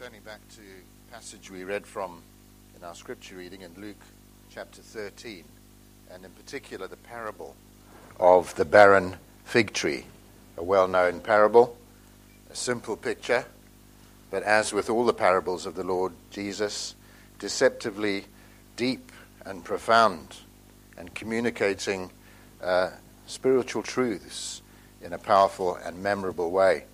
turning back to a passage we read from in our scripture reading in Luke chapter 13, and in particular the parable of the barren fig tree, a well-known parable, a simple picture, but as with all the parables of the Lord Jesus, deceptively deep and profound, and communicating spiritual truths in a powerful and memorable way.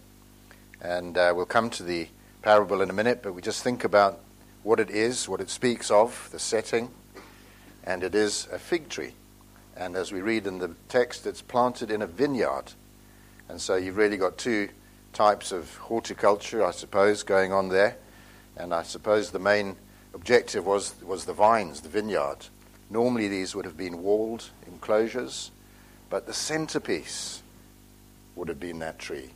And we'll come to the parable in a minute, but we just think about what it is, what it speaks of, the setting, and it is a fig tree. And as we read in the text, it's planted in a vineyard. And so you've really got two types of horticulture, I suppose, going on there. And I suppose the main objective was the vines, the vineyard. Normally these would have been walled enclosures, but the centerpiece would have been that tree.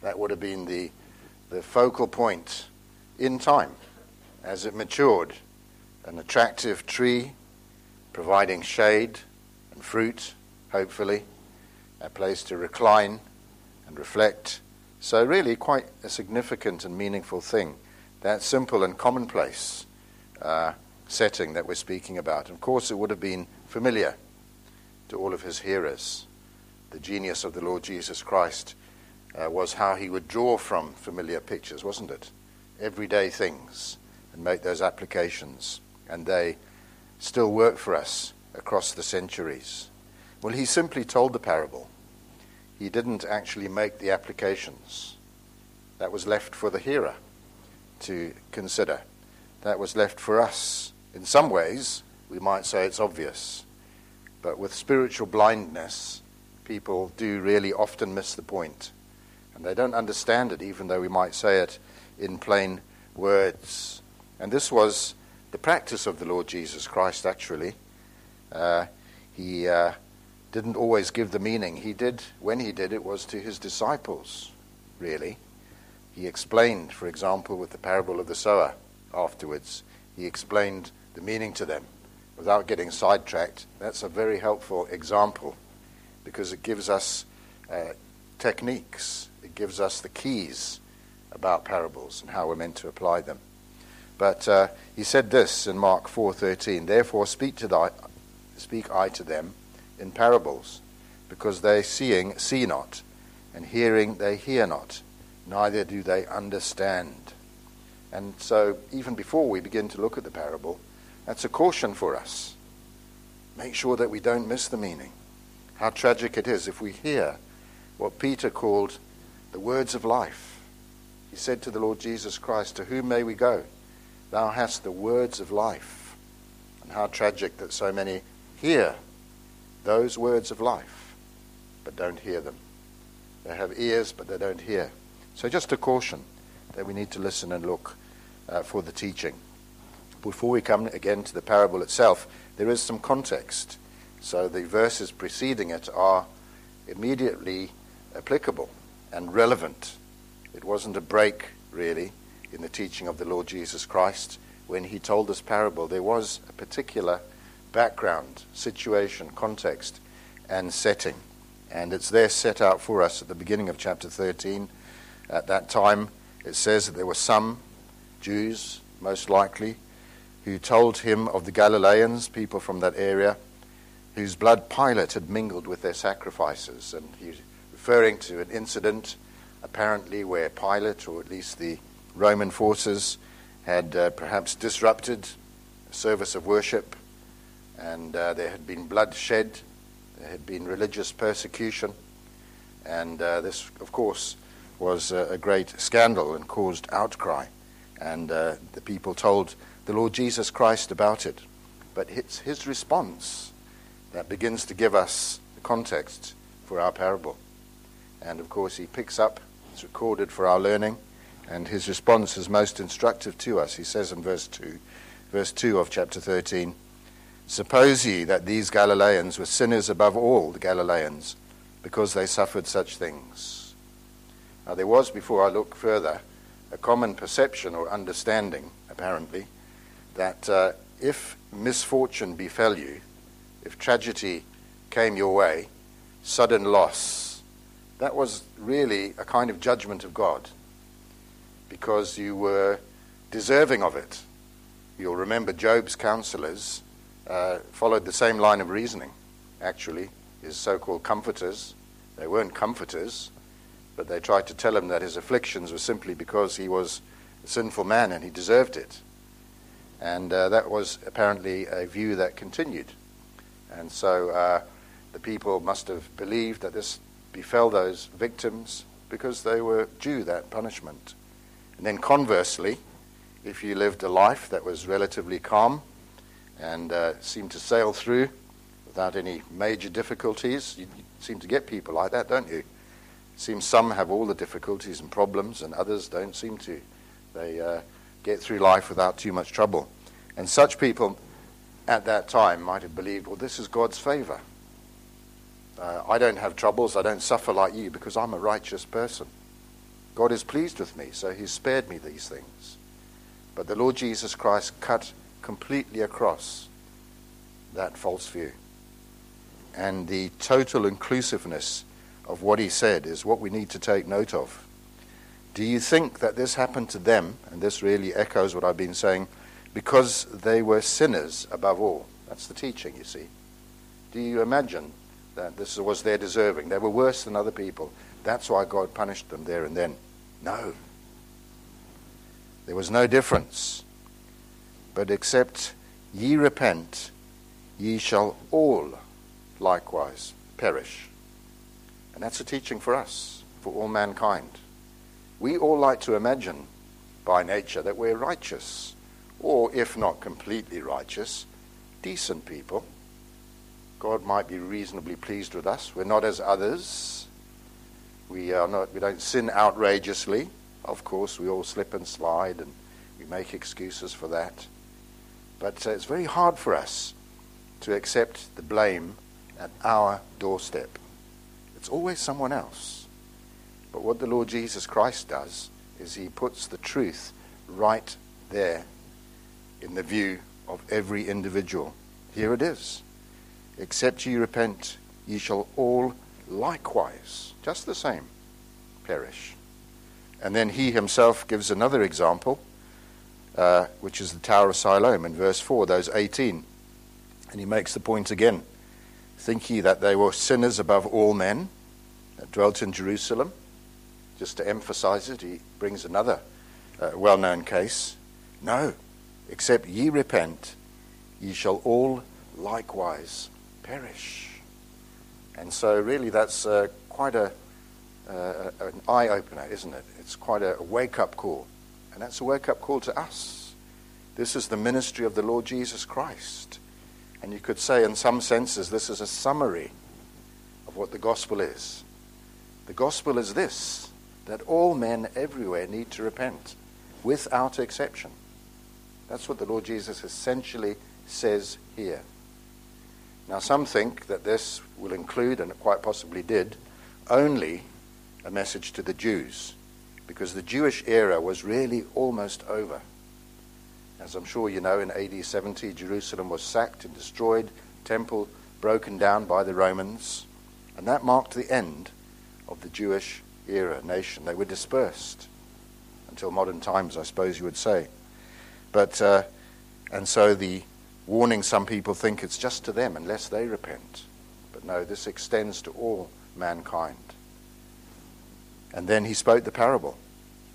That would have been the focal point in time as it matured. An attractive tree providing shade and fruit, hopefully, a place to recline and reflect. So really quite a significant and meaningful thing, that simple and commonplace setting that we're speaking about. Of course, it would have been familiar to all of his hearers. The genius of the Lord Jesus Christ was how he would draw from familiar pictures, wasn't it? Everyday things, and make those applications. And they still work for us across the centuries. Well, he simply told the parable. He didn't actually make the applications. That was left for the hearer to consider. That was left for us. In some ways, we might say it's obvious. But with spiritual blindness, people do really often miss the point. And they don't understand it, even though we might say it in plain words. And this was the practice of the Lord Jesus Christ, actually. He didn't always give the meaning. He did, when he did, it was to his disciples, really. He explained, for example, with the parable of the sower afterwards. He explained the meaning to them without getting sidetracked. That's a very helpful example because it gives us techniques. It gives us the keys about parables and how we're meant to apply them. But he said this in Mark 4:13, "Therefore speak I to them in parables, because they seeing see not, and hearing they hear not, neither do they understand." And so even before we begin to look at the parable, that's a caution for us. Make sure that we don't miss the meaning. How tragic it is if we hear what Peter called the words of life. He said to the Lord Jesus Christ, "To whom may we go? Thou hast the words of life." And how tragic that so many hear those words of life, but don't hear them. They have ears, but they don't hear. So just a caution that we need to listen and look for the teaching. Before we come again to the parable itself, there is some context. So the verses preceding it are immediately applicable and relevant. It wasn't a break, really, in the teaching of the Lord Jesus Christ. When he told this parable, there was a particular background, situation, context, and setting. And it's there set out for us at the beginning of chapter 13. At that time, it says that there were some Jews, most likely, who told him of the Galileans, people from that area, whose blood Pilate had mingled with their sacrifices. And he's referring to an incident, apparently, where Pilate, or at least the Roman forces, had perhaps disrupted a service of worship, and there had been bloodshed, there had been religious persecution, and this, of course, was a great scandal and caused outcry, and the people told the Lord Jesus Christ about it. But it's his response that begins to give us the context for our parable. And of course he picks up, it's recorded for our learning, and his response is most instructive to us. He says in verse 2 of chapter 13, "Suppose ye that these Galileans were sinners above all the Galileans, because they suffered such things." Now there was, before I look further, a common perception or understanding, apparently, that if misfortune befell you, if tragedy came your way, sudden loss, that was really a kind of judgment of God, because you were deserving of it. You'll remember Job's counselors followed the same line of reasoning, actually, his so-called comforters. They weren't comforters, but they tried to tell him that his afflictions were simply because he was a sinful man and he deserved it. And that was apparently a view that continued. And so the people must have believed that this befell those victims because they were due that punishment. And then conversely, if you lived a life that was relatively calm and seemed to sail through without any major difficulties, you seem to get people like that, don't you? It seems some have all the difficulties and problems and others don't seem to. They get through life without too much trouble. And such people at that time might have believed, well, this is God's favor. I don't have troubles, I don't suffer like you because I'm a righteous person. God is pleased with me, so He spared me these things. But the Lord Jesus Christ cut completely across that false view. And the total inclusiveness of what He said is what we need to take note of. Do you think that this happened to them, and this really echoes what I've been saying, because they were sinners above all? That's the teaching, you see. Do you imagine that this was their deserving? They were worse than other people. That's why God punished them there and then. No. There was no difference. But except ye repent, ye shall all likewise perish. And that's a teaching for us, for all mankind. We all like to imagine by nature that we're righteous, or if not completely righteous, decent people. God might be reasonably pleased with us. We're not as others. We don't sin outrageously. Of course, we all slip and slide and we make excuses for that. But it's very hard for us to accept the blame at our doorstep. It's always someone else. But what the Lord Jesus Christ does is He puts the truth right there in the view of every individual. Here it is. Except ye repent, ye shall all likewise, just the same, perish. And then He Himself gives another example, which is the Tower of Siloam in verse 4, those 18. And He makes the point again. Think ye that they were sinners above all men that dwelt in Jerusalem? Just to emphasize it, He brings another well-known case. No, except ye repent, ye shall all likewise perish. And so really that's quite an eye-opener, isn't it? It's quite a wake-up call. And that's a wake-up call to us. This is the ministry of the Lord Jesus Christ. And you could say in some senses this is a summary of what the gospel is. The gospel is this, that all men everywhere need to repent, without exception. That's what the Lord Jesus essentially says here. Now some think that this will include, and it quite possibly did, only a message to the Jews, because the Jewish era was really almost over. As I'm sure you know, in AD 70, Jerusalem was sacked and destroyed, temple broken down by the Romans, and that marked the end of the Jewish era nation. They were dispersed until modern times, I suppose you would say. But, and so the warning, some people think it's just to them unless they repent. But no, this extends to all mankind. And then He spoke the parable,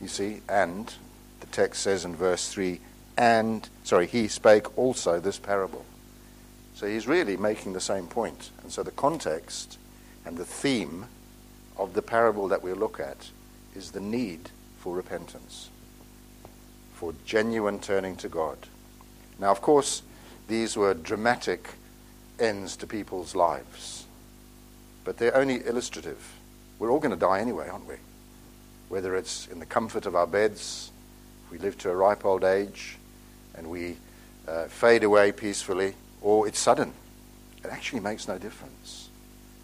you see, and the text says in verse 3, He spake also this parable. So He's really making the same point. And so the context and the theme of the parable that we'll look at is the need for repentance, for genuine turning to God. Now, of course, these were dramatic ends to people's lives, but they're only illustrative. We're all going to die anyway, aren't we? Whether it's in the comfort of our beds, if we live to a ripe old age, and we fade away peacefully, or it's sudden. It actually makes no difference,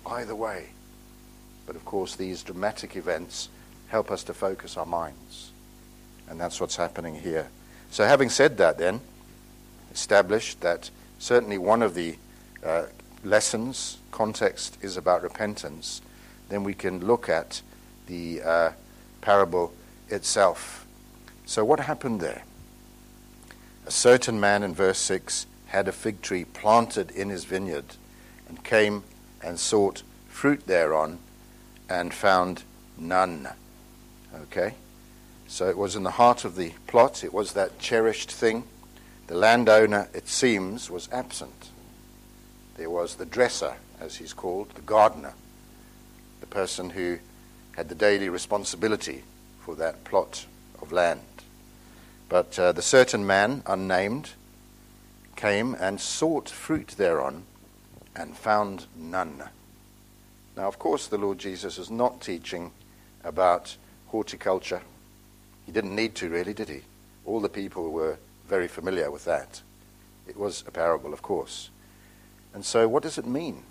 either way. But of course, these dramatic events help us to focus our minds. And that's what's happening here. So having said that then, established that certainly one of the lessons, context, is about repentance, then we can look at the parable itself. So what happened there? A certain man, in verse 6, had a fig tree planted in his vineyard, and came and sought fruit thereon, and found none. Okay? So it was in the heart of the plot. It was that cherished thing. The landowner, it seems, was absent. There was the dresser, as he's called, the gardener, the person who had the daily responsibility for that plot of land. But the certain man, unnamed, came and sought fruit thereon, and found none. Now, of course, the Lord Jesus is not teaching about horticulture. He didn't need to, really, did he? All the people were very familiar with that. It was a parable, of course. And so what does it mean?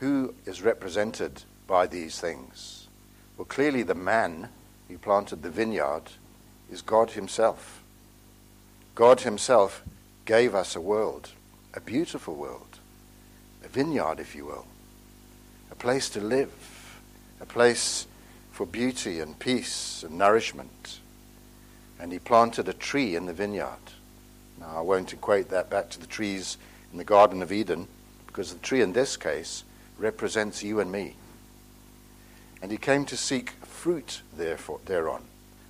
Who is represented by these things? Well, clearly the man who planted the vineyard is God himself. God himself gave us a world, a beautiful world, a vineyard, if you will, a place to live, a place for beauty and peace and nourishment. And he planted a tree in the vineyard. Now, I won't equate that back to the trees in the Garden of Eden, because the tree in this case represents you and me. And he came to seek fruit thereon.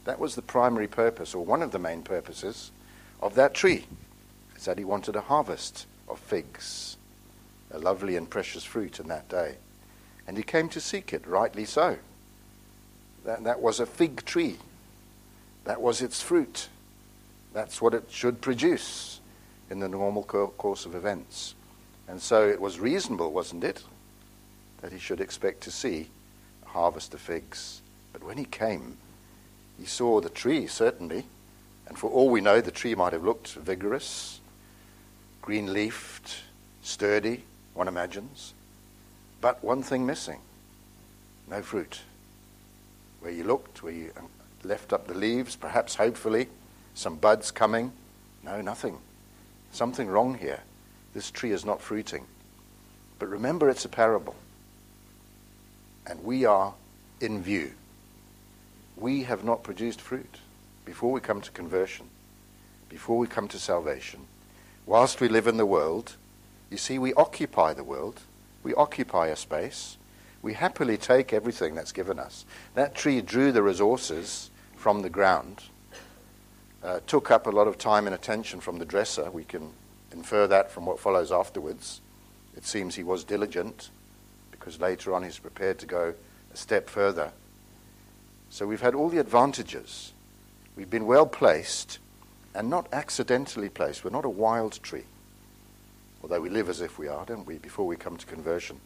That was the primary purpose, or one of the main purposes, of that tree, is that he wanted a harvest of figs, a lovely and precious fruit in that day. And he came to seek it, rightly so. That was a fig tree. That was its fruit. That's what it should produce in the normal course of events. And so it was reasonable, wasn't it, that he should expect to see a harvest of figs. But when he came, he saw the tree, certainly, and for all we know, the tree might have looked vigorous, green-leafed, sturdy, one imagines, but one thing missing: no fruit. Where you looked, where you left up the leaves, perhaps, hopefully, some buds coming. No, nothing. Something wrong here. This tree is not fruiting. But remember, it's a parable. And we are in view. We have not produced fruit before we come to conversion, before we come to salvation. Whilst we live in the world, you see, we occupy the world. We occupy a space. We happily take everything that's given us. That tree drew the resources from the ground, took up a lot of time and attention from the dresser. We can infer that from what follows afterwards. It seems he was diligent, because later on he's prepared to go a step further. So we've had all the advantages. We've been well placed, and not accidentally placed. We're not a wild tree, although we live as if we are, don't we, before we come to conversion.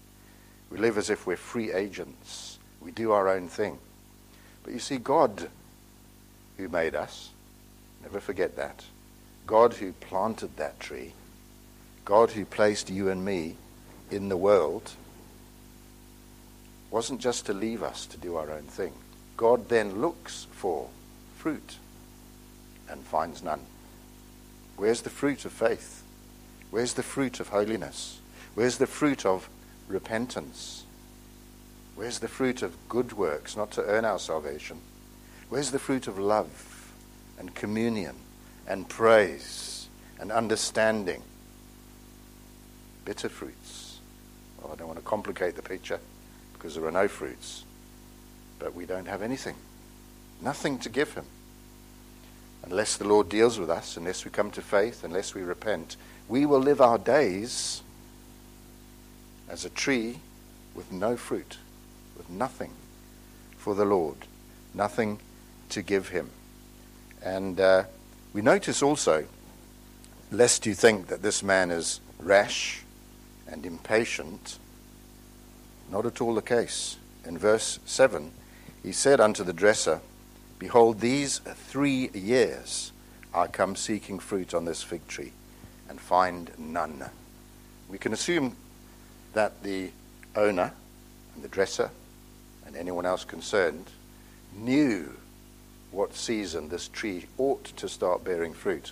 We live as if we're free agents. We do our own thing. But you see, God who made us, never forget that. God who planted that tree, God who placed you and me in the world, wasn't just to leave us to do our own thing. God then looks for fruit and finds none. Where's the fruit of faith? Where's the fruit of holiness? Where's the fruit of repentance? Where's the fruit of good works, not to earn our salvation? Where's the fruit of love and communion and praise and understanding? Bitter fruits. Well, I don't want to complicate the picture, because there are no fruits. But we don't have anything, nothing to give him. Unless the Lord deals with us, unless we come to faith, unless we repent, we will live our days as a tree with no fruit, with nothing for the Lord, nothing to give him. And we notice also, lest you think that this man is rash and impatient, not at all the case. In verse 7, he said unto the dresser, "Behold, these 3 years I come seeking fruit on this fig tree, and find none." We can assume that the owner and the dresser and anyone else concerned knew what season this tree ought to start bearing fruit.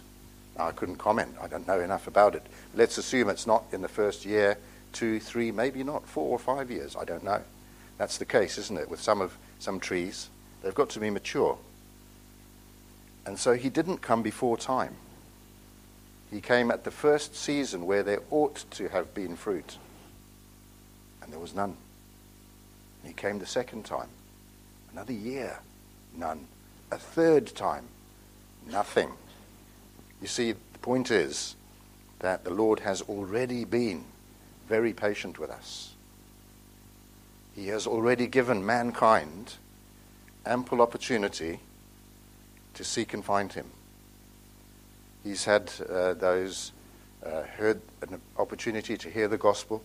Now, I couldn't comment. I don't know enough about it. Let's assume it's not in the first year, 2, 3, maybe not 4 or 5 years. I don't know. That's the case, isn't it, with some trees? They've got to be mature. And so he didn't come before time. He came at the first season where there ought to have been fruit, and there was none. He came the second time, another year, none. A third time, nothing. You see, the point is that the Lord has already been very patient with us. He has already given mankind ample opportunity to seek and find him. He's had heard an opportunity to hear the gospel,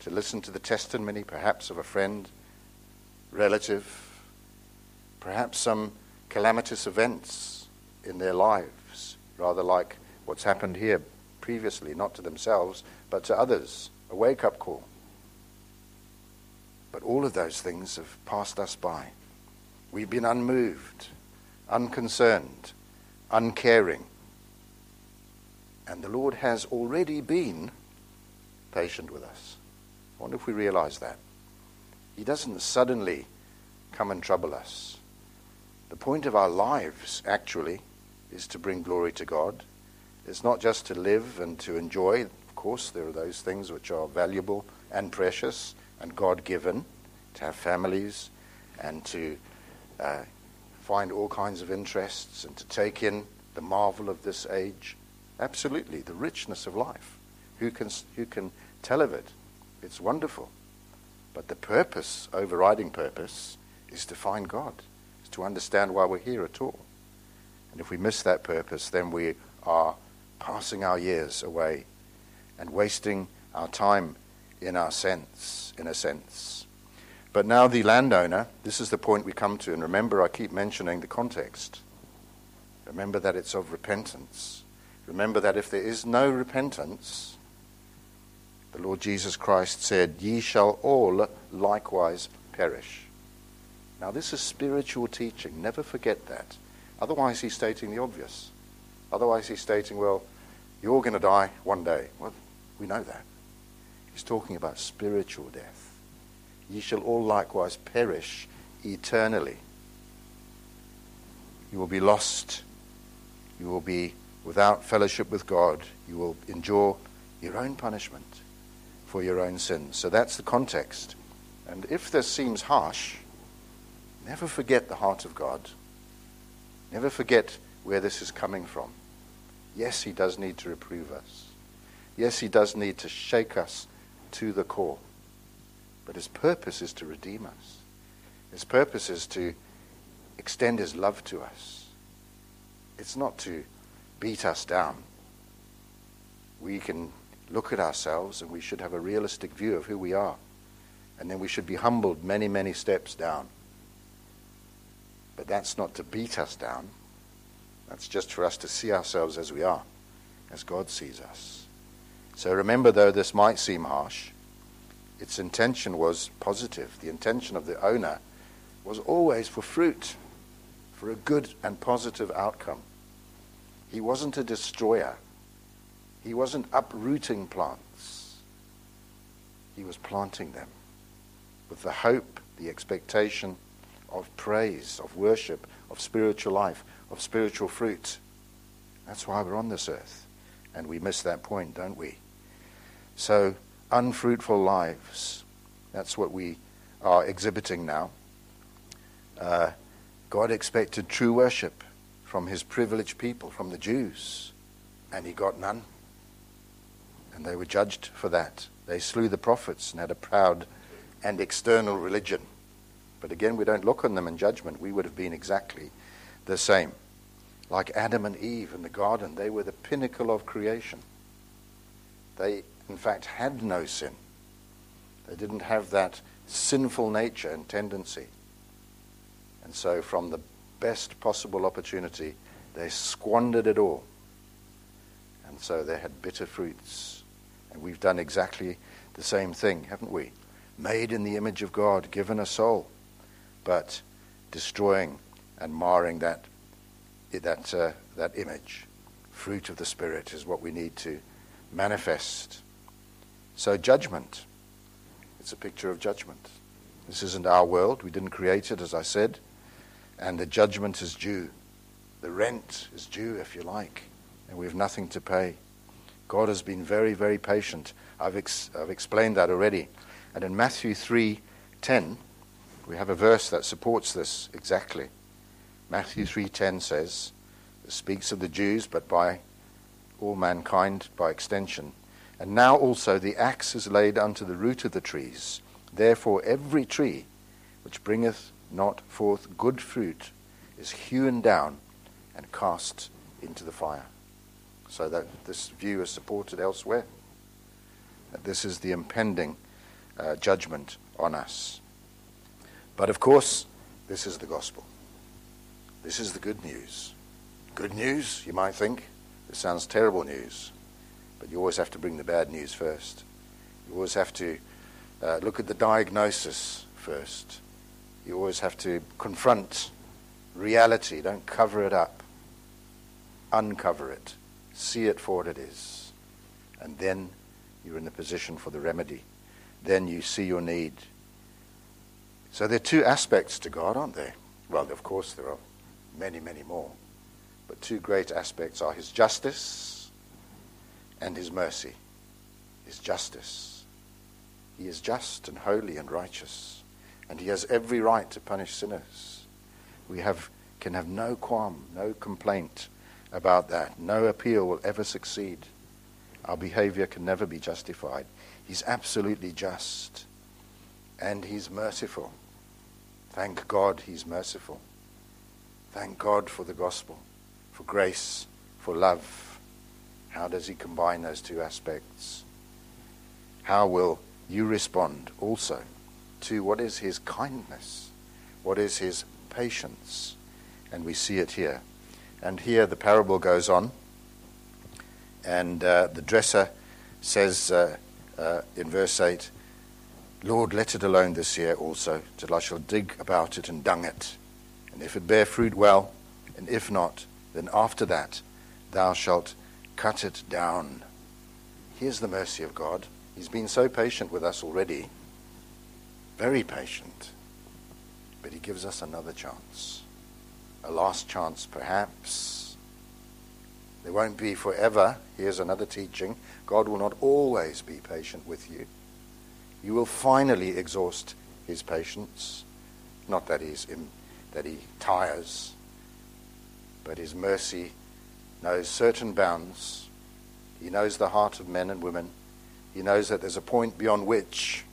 to listen to the testimony perhaps of a friend, relative, perhaps some calamitous events in their lives, rather like what's happened here previously, not to themselves, but to others, a wake-up call. But all of those things have passed us by. We've been unmoved, unconcerned, uncaring. And the Lord has already been patient with us. I wonder if we realize that. He doesn't suddenly come and trouble us. The point of our lives, actually, is to bring glory to God. It's not just to live and to enjoy. Of course, there are those things which are valuable and precious and God-given, to have families and to find all kinds of interests and to take in the marvel of this age. Absolutely, the richness of life. Who can tell of it? It's wonderful. But the purpose, overriding purpose, is to find God, is to understand why we're here at all. And if we miss that purpose, then we are passing our years away and wasting our time in a sense. But now the landowner, this is the point we come to, and remember I keep mentioning the context. Remember that it's of repentance. Remember that if there is no repentance, the Lord Jesus Christ said, "Ye shall all likewise perish." Now this is spiritual teaching. Never forget that. Otherwise he's stating the obvious. Otherwise he's stating, well, you're going to die one day. Well, we know that. He's talking about spiritual death. Ye shall all likewise perish eternally. You will be lost. You will be without fellowship with God. You will endure your own punishment for your own sins. So that's the context. And if this seems harsh, never forget the heart of God. Never forget where this is coming from. Yes, he does need to reprove us. Yes, he does need to shake us to the core. But his purpose is to redeem us. His purpose is to extend his love to us. It's not to beat us down. We can look at ourselves and we should have a realistic view of who we are. And then we should be humbled many, many steps down. But that's not to beat us down. That's just for us to see ourselves as we are, as God sees us. So remember, though this might seem harsh, its intention was positive. The intention of the owner was always for fruit, for a good and positive outcome. He wasn't a destroyer. He wasn't uprooting plants. He was planting them with the hope, the expectation of praise, of worship, of spiritual life, of spiritual fruit. That's why we're on this earth. And we miss that point, don't we? So, unfruitful lives. That's what we are exhibiting now. God expected true worship from his privileged people, from the Jews. And he got none. And they were judged for that. They slew the prophets and had a proud and external religion. But again, we don't look on them in judgment. We would have been exactly the same. Like Adam and Eve in the garden, they were the pinnacle of creation. They, in fact, had no sin. They didn't have that sinful nature and tendency. And so from the best possible opportunity, they squandered it all. And so they had bitter fruits. And we've done exactly the same thing, haven't we? Made in the image of God, given a soul, but destroying and marring that image. Fruit of the Spirit is what we need to manifest. So judgment. It's a picture of judgment. This isn't our world. We didn't create it, as I said. And the judgment is due. The rent is due, if you like, and we have nothing to pay. God has been very, very patient. I've explained that already. And in Matthew 3:10, we have a verse that supports this exactly. Matthew 3:10 says, it speaks of the Jews, but by all mankind by extension. And now also the axe is laid unto the root of the trees. Therefore every tree which bringeth not forth good fruit is hewn down and cast into the fire. So that this view is supported elsewhere. This is the impending judgment on us. But of course, this is the gospel. This is the good news. Good news, you might think. It sounds terrible news. But you always have to bring the bad news first. You always have to look at the diagnosis first. You always have to confront reality. Don't cover it up. Uncover it. See it for what it is. And then you're in the position for the remedy. Then you see your need. So there are two aspects to God, aren't there? Well, of course, there are many, many more. But two great aspects are his justice and his mercy. His justice. He is just and holy and righteous. And he has every right to punish sinners. We can have no qualm, no complaint about that. No appeal will ever succeed. Our behavior can never be justified. He's absolutely just. And he's merciful. Thank God he's merciful. Thank God for the gospel, for grace, for love. How does he combine those two aspects? How will you respond also to what is his kindness? What is his patience? And we see it here. And here the parable goes on. And the dresser says in verse 8, Lord, let it alone this year also, till I shall dig about it and dung it. And if it bear fruit, well, and if not, then after that thou shalt cut it down. Here's the mercy of God. He's been so patient with us already, very patient, but he gives us another chance, a last chance perhaps. There won't be forever. Here's another teaching. God will not always be patient with you. You will finally exhaust his patience. Not that he tires, but his mercy knows certain bounds. He knows the heart of men and women. He knows that there's a point beyond which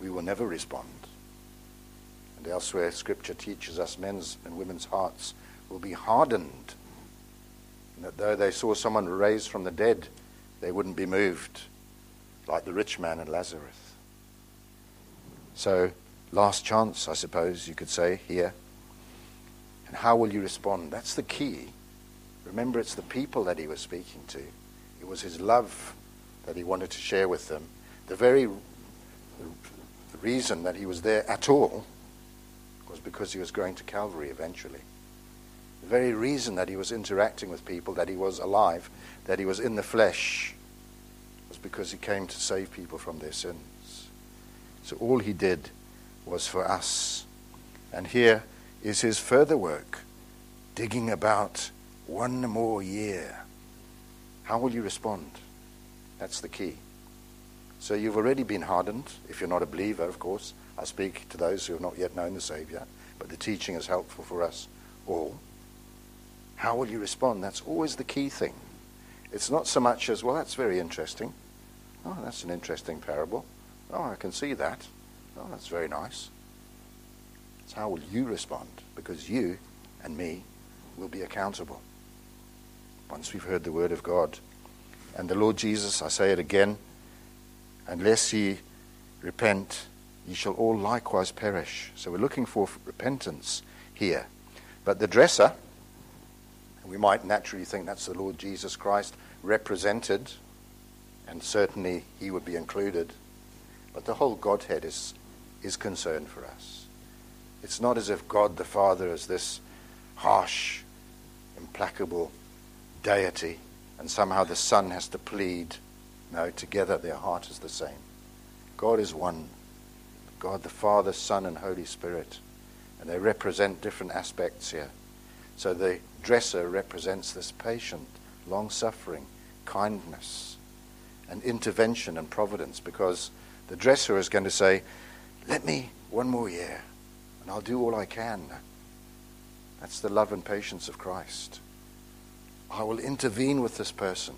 we will never respond. And elsewhere, Scripture teaches us men's and women's hearts will be hardened, and that though they saw someone raised from the dead, they wouldn't be moved, like the rich man and Lazarus. So, last chance, I suppose you could say here. And how will you respond? That's the key. Remember, it's the people that he was speaking to. It was his love that he wanted to share with them. The very reason that he was there at all was because he was going to Calvary eventually. The very reason that he was interacting with people, that he was alive, that he was in the flesh, was because he came to save people from their sins. So all he did was for us. And here is his further work, digging about one more year. How will you respond? That's the key. So you've already been hardened, if you're not a believer, of course. I speak to those who have not yet known the Saviour, but the teaching is helpful for us all. How will you respond? That's always the key thing. It's not so much as, well, that's very interesting. Oh, that's an interesting parable. Oh, I can see that. Oh, that's very nice. How will you respond? Because you and me will be accountable once we've heard the word of God. And the Lord Jesus, I say it again, unless ye repent, ye shall all likewise perish. So we're looking for repentance here. But the dresser, we might naturally think that's the Lord Jesus Christ represented, and certainly he would be included. But the whole Godhead is concerned for us. It's not as if God the Father is this harsh, implacable deity, and somehow the Son has to plead. No, together their heart is the same. God is one. God the Father, Son, and Holy Spirit. And they represent different aspects here. So the dresser represents this patient, long-suffering, kindness, and intervention and providence, because the dresser is going to say, let me one more year, and I'll do all I can. That's the love and patience of Christ. I will intervene with this person.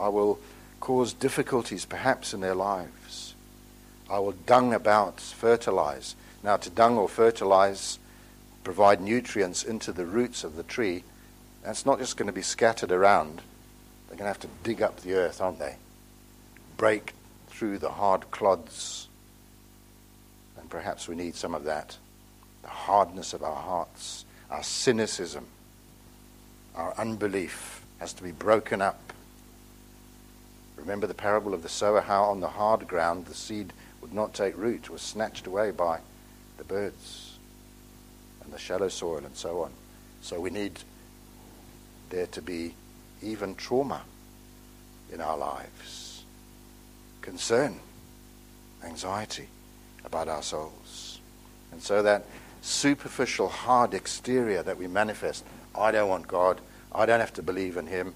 I will cause difficulties, perhaps, in their lives. I will dung about, fertilize. Now, to dung or fertilize, provide nutrients into the roots of the tree, that's not just going to be scattered around. They're going to have to dig up the earth, aren't they? Break through the hard clods. And perhaps we need some of that. The hardness of our hearts, our cynicism, our unbelief has to be broken up. Remember the parable of the sower, how on the hard ground the seed would not take root, was snatched away by the birds and the shallow soil and so on. So we need there to be even trauma in our lives, concern, anxiety about our souls. And so that superficial, hard exterior that we manifest, I don't want God, I don't have to believe in him,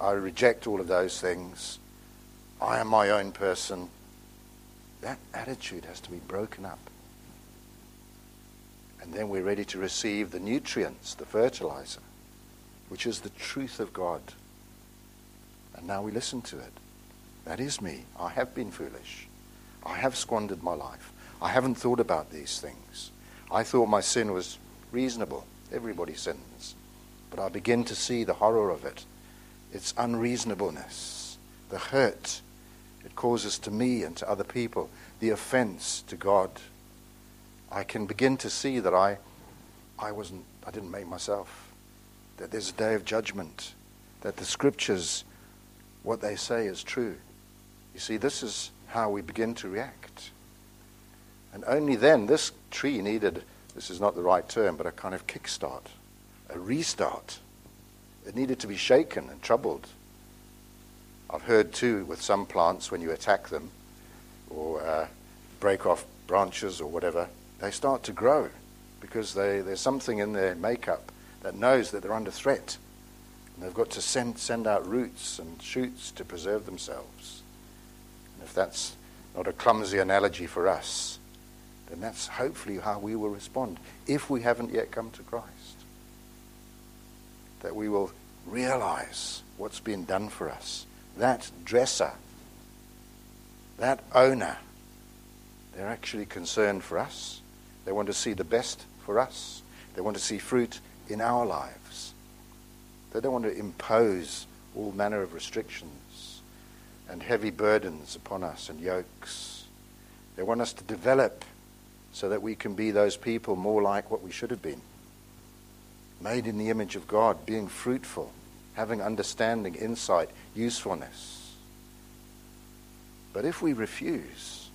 I reject all of those things, I am my own person, that attitude has to be broken up. And then we're ready to receive the nutrients, the fertilizer, which is the truth of God. And now we listen to it. That is me. I have been foolish. I have squandered my life. I haven't thought about these things. I thought my sin was reasonable. Everybody sins. But I begin to see the horror of it. Its unreasonableness, the hurt it causes to me and to other people, the offense to God. I can begin to see that I didn't make myself, that there's a day of judgment, that the scriptures, what they say is true. You see, this is how we begin to react. And only then, this tree needed, this is not the right term, but a kind of kickstart, a restart. It needed to be shaken and troubled. I've heard too with some plants, when you attack them or break off branches or whatever, they start to grow because there's something in their makeup that knows that they're under threat. And they've got to send out roots and shoots to preserve themselves. And if that's not a clumsy analogy for us, then that's hopefully how we will respond if we haven't yet come to Christ. That we will realize what's been done for us. That dresser, that owner, they're actually concerned for us. They want to see the best for us. They want to see fruit in our lives. They don't want to impose all manner of restrictions and heavy burdens upon us and yokes. They want us to develop so that we can be those people more like what we should have been. Made in the image of God, being fruitful, having understanding, insight, usefulness. But if we refuse,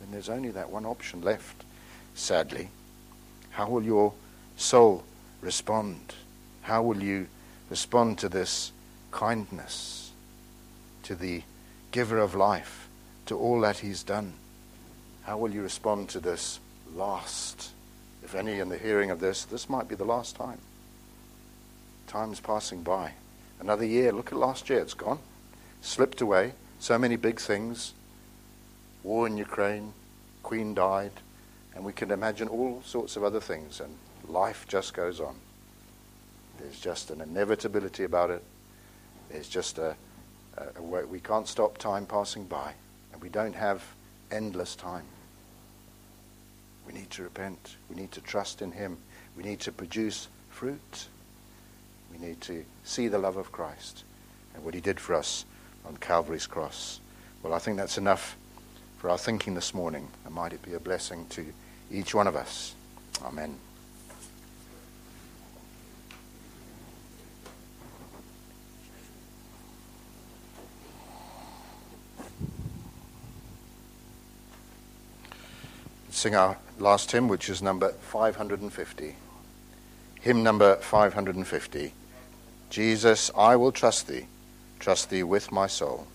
then there's only that one option left, sadly. How will your soul respond? How will you respond to this kindness, to the giver of life, to all that he's done? How will you respond to this last? If any in the hearing of this, this might be the last time. Time's passing by. Another year, look at last year, it's gone. Slipped away, so many big things. War in Ukraine, Queen died, and we can imagine all sorts of other things, and life just goes on. There's just an inevitability about it. There's just a way, we can't stop time passing by, and we don't have endless time. We need to repent. We need to trust in him. We need to produce fruit. We need to see the love of Christ and what he did for us on Calvary's cross. Well, I think that's enough for our thinking this morning. And might it be a blessing to each one of us. Amen. Let's sing our last hymn, which is number 550. Hymn number 550. Jesus, I will trust thee with my soul.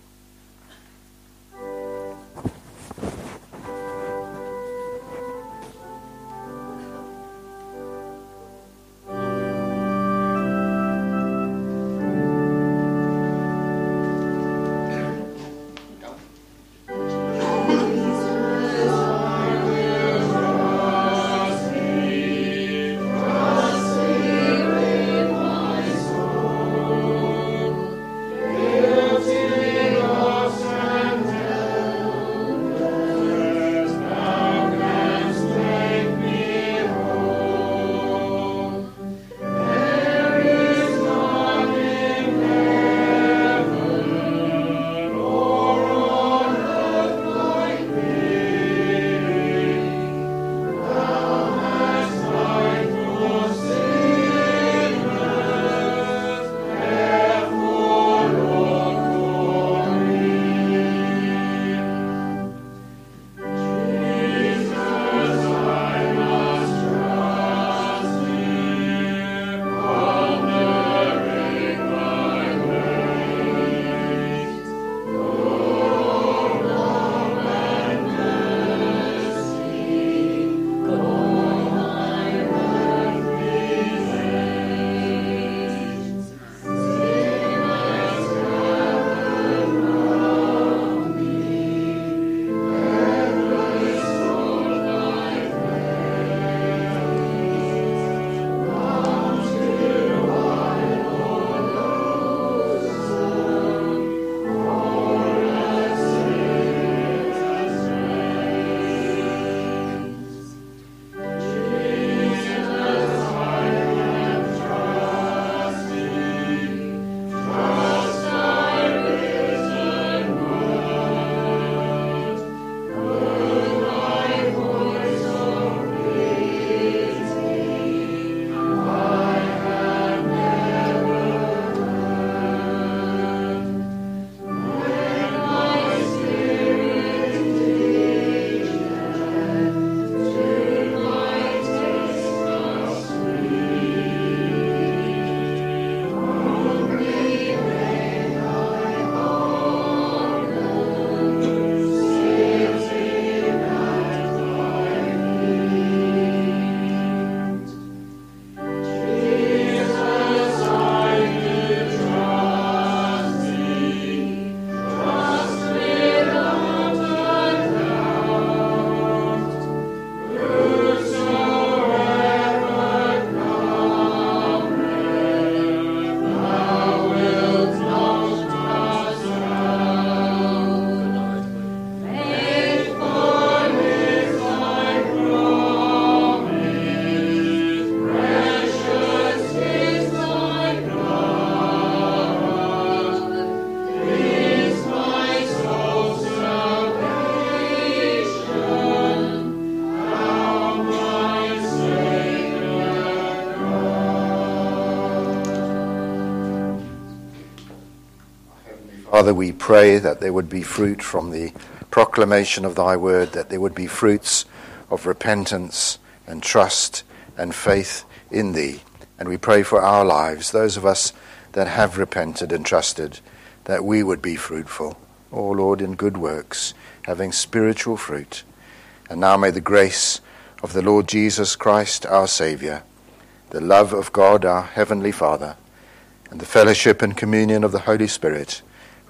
Father, we pray that there would be fruit from the proclamation of thy word, that there would be fruits of repentance and trust and faith in thee. And we pray for our lives, those of us that have repented and trusted, that we would be fruitful, O Lord, in good works, having spiritual fruit. And now may the grace of the Lord Jesus Christ, our Saviour, the love of God, our Heavenly Father, and the fellowship and communion of the Holy Spirit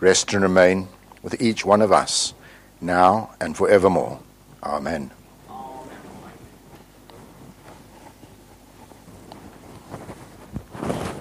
rest and remain with each one of us, now and forevermore. Amen.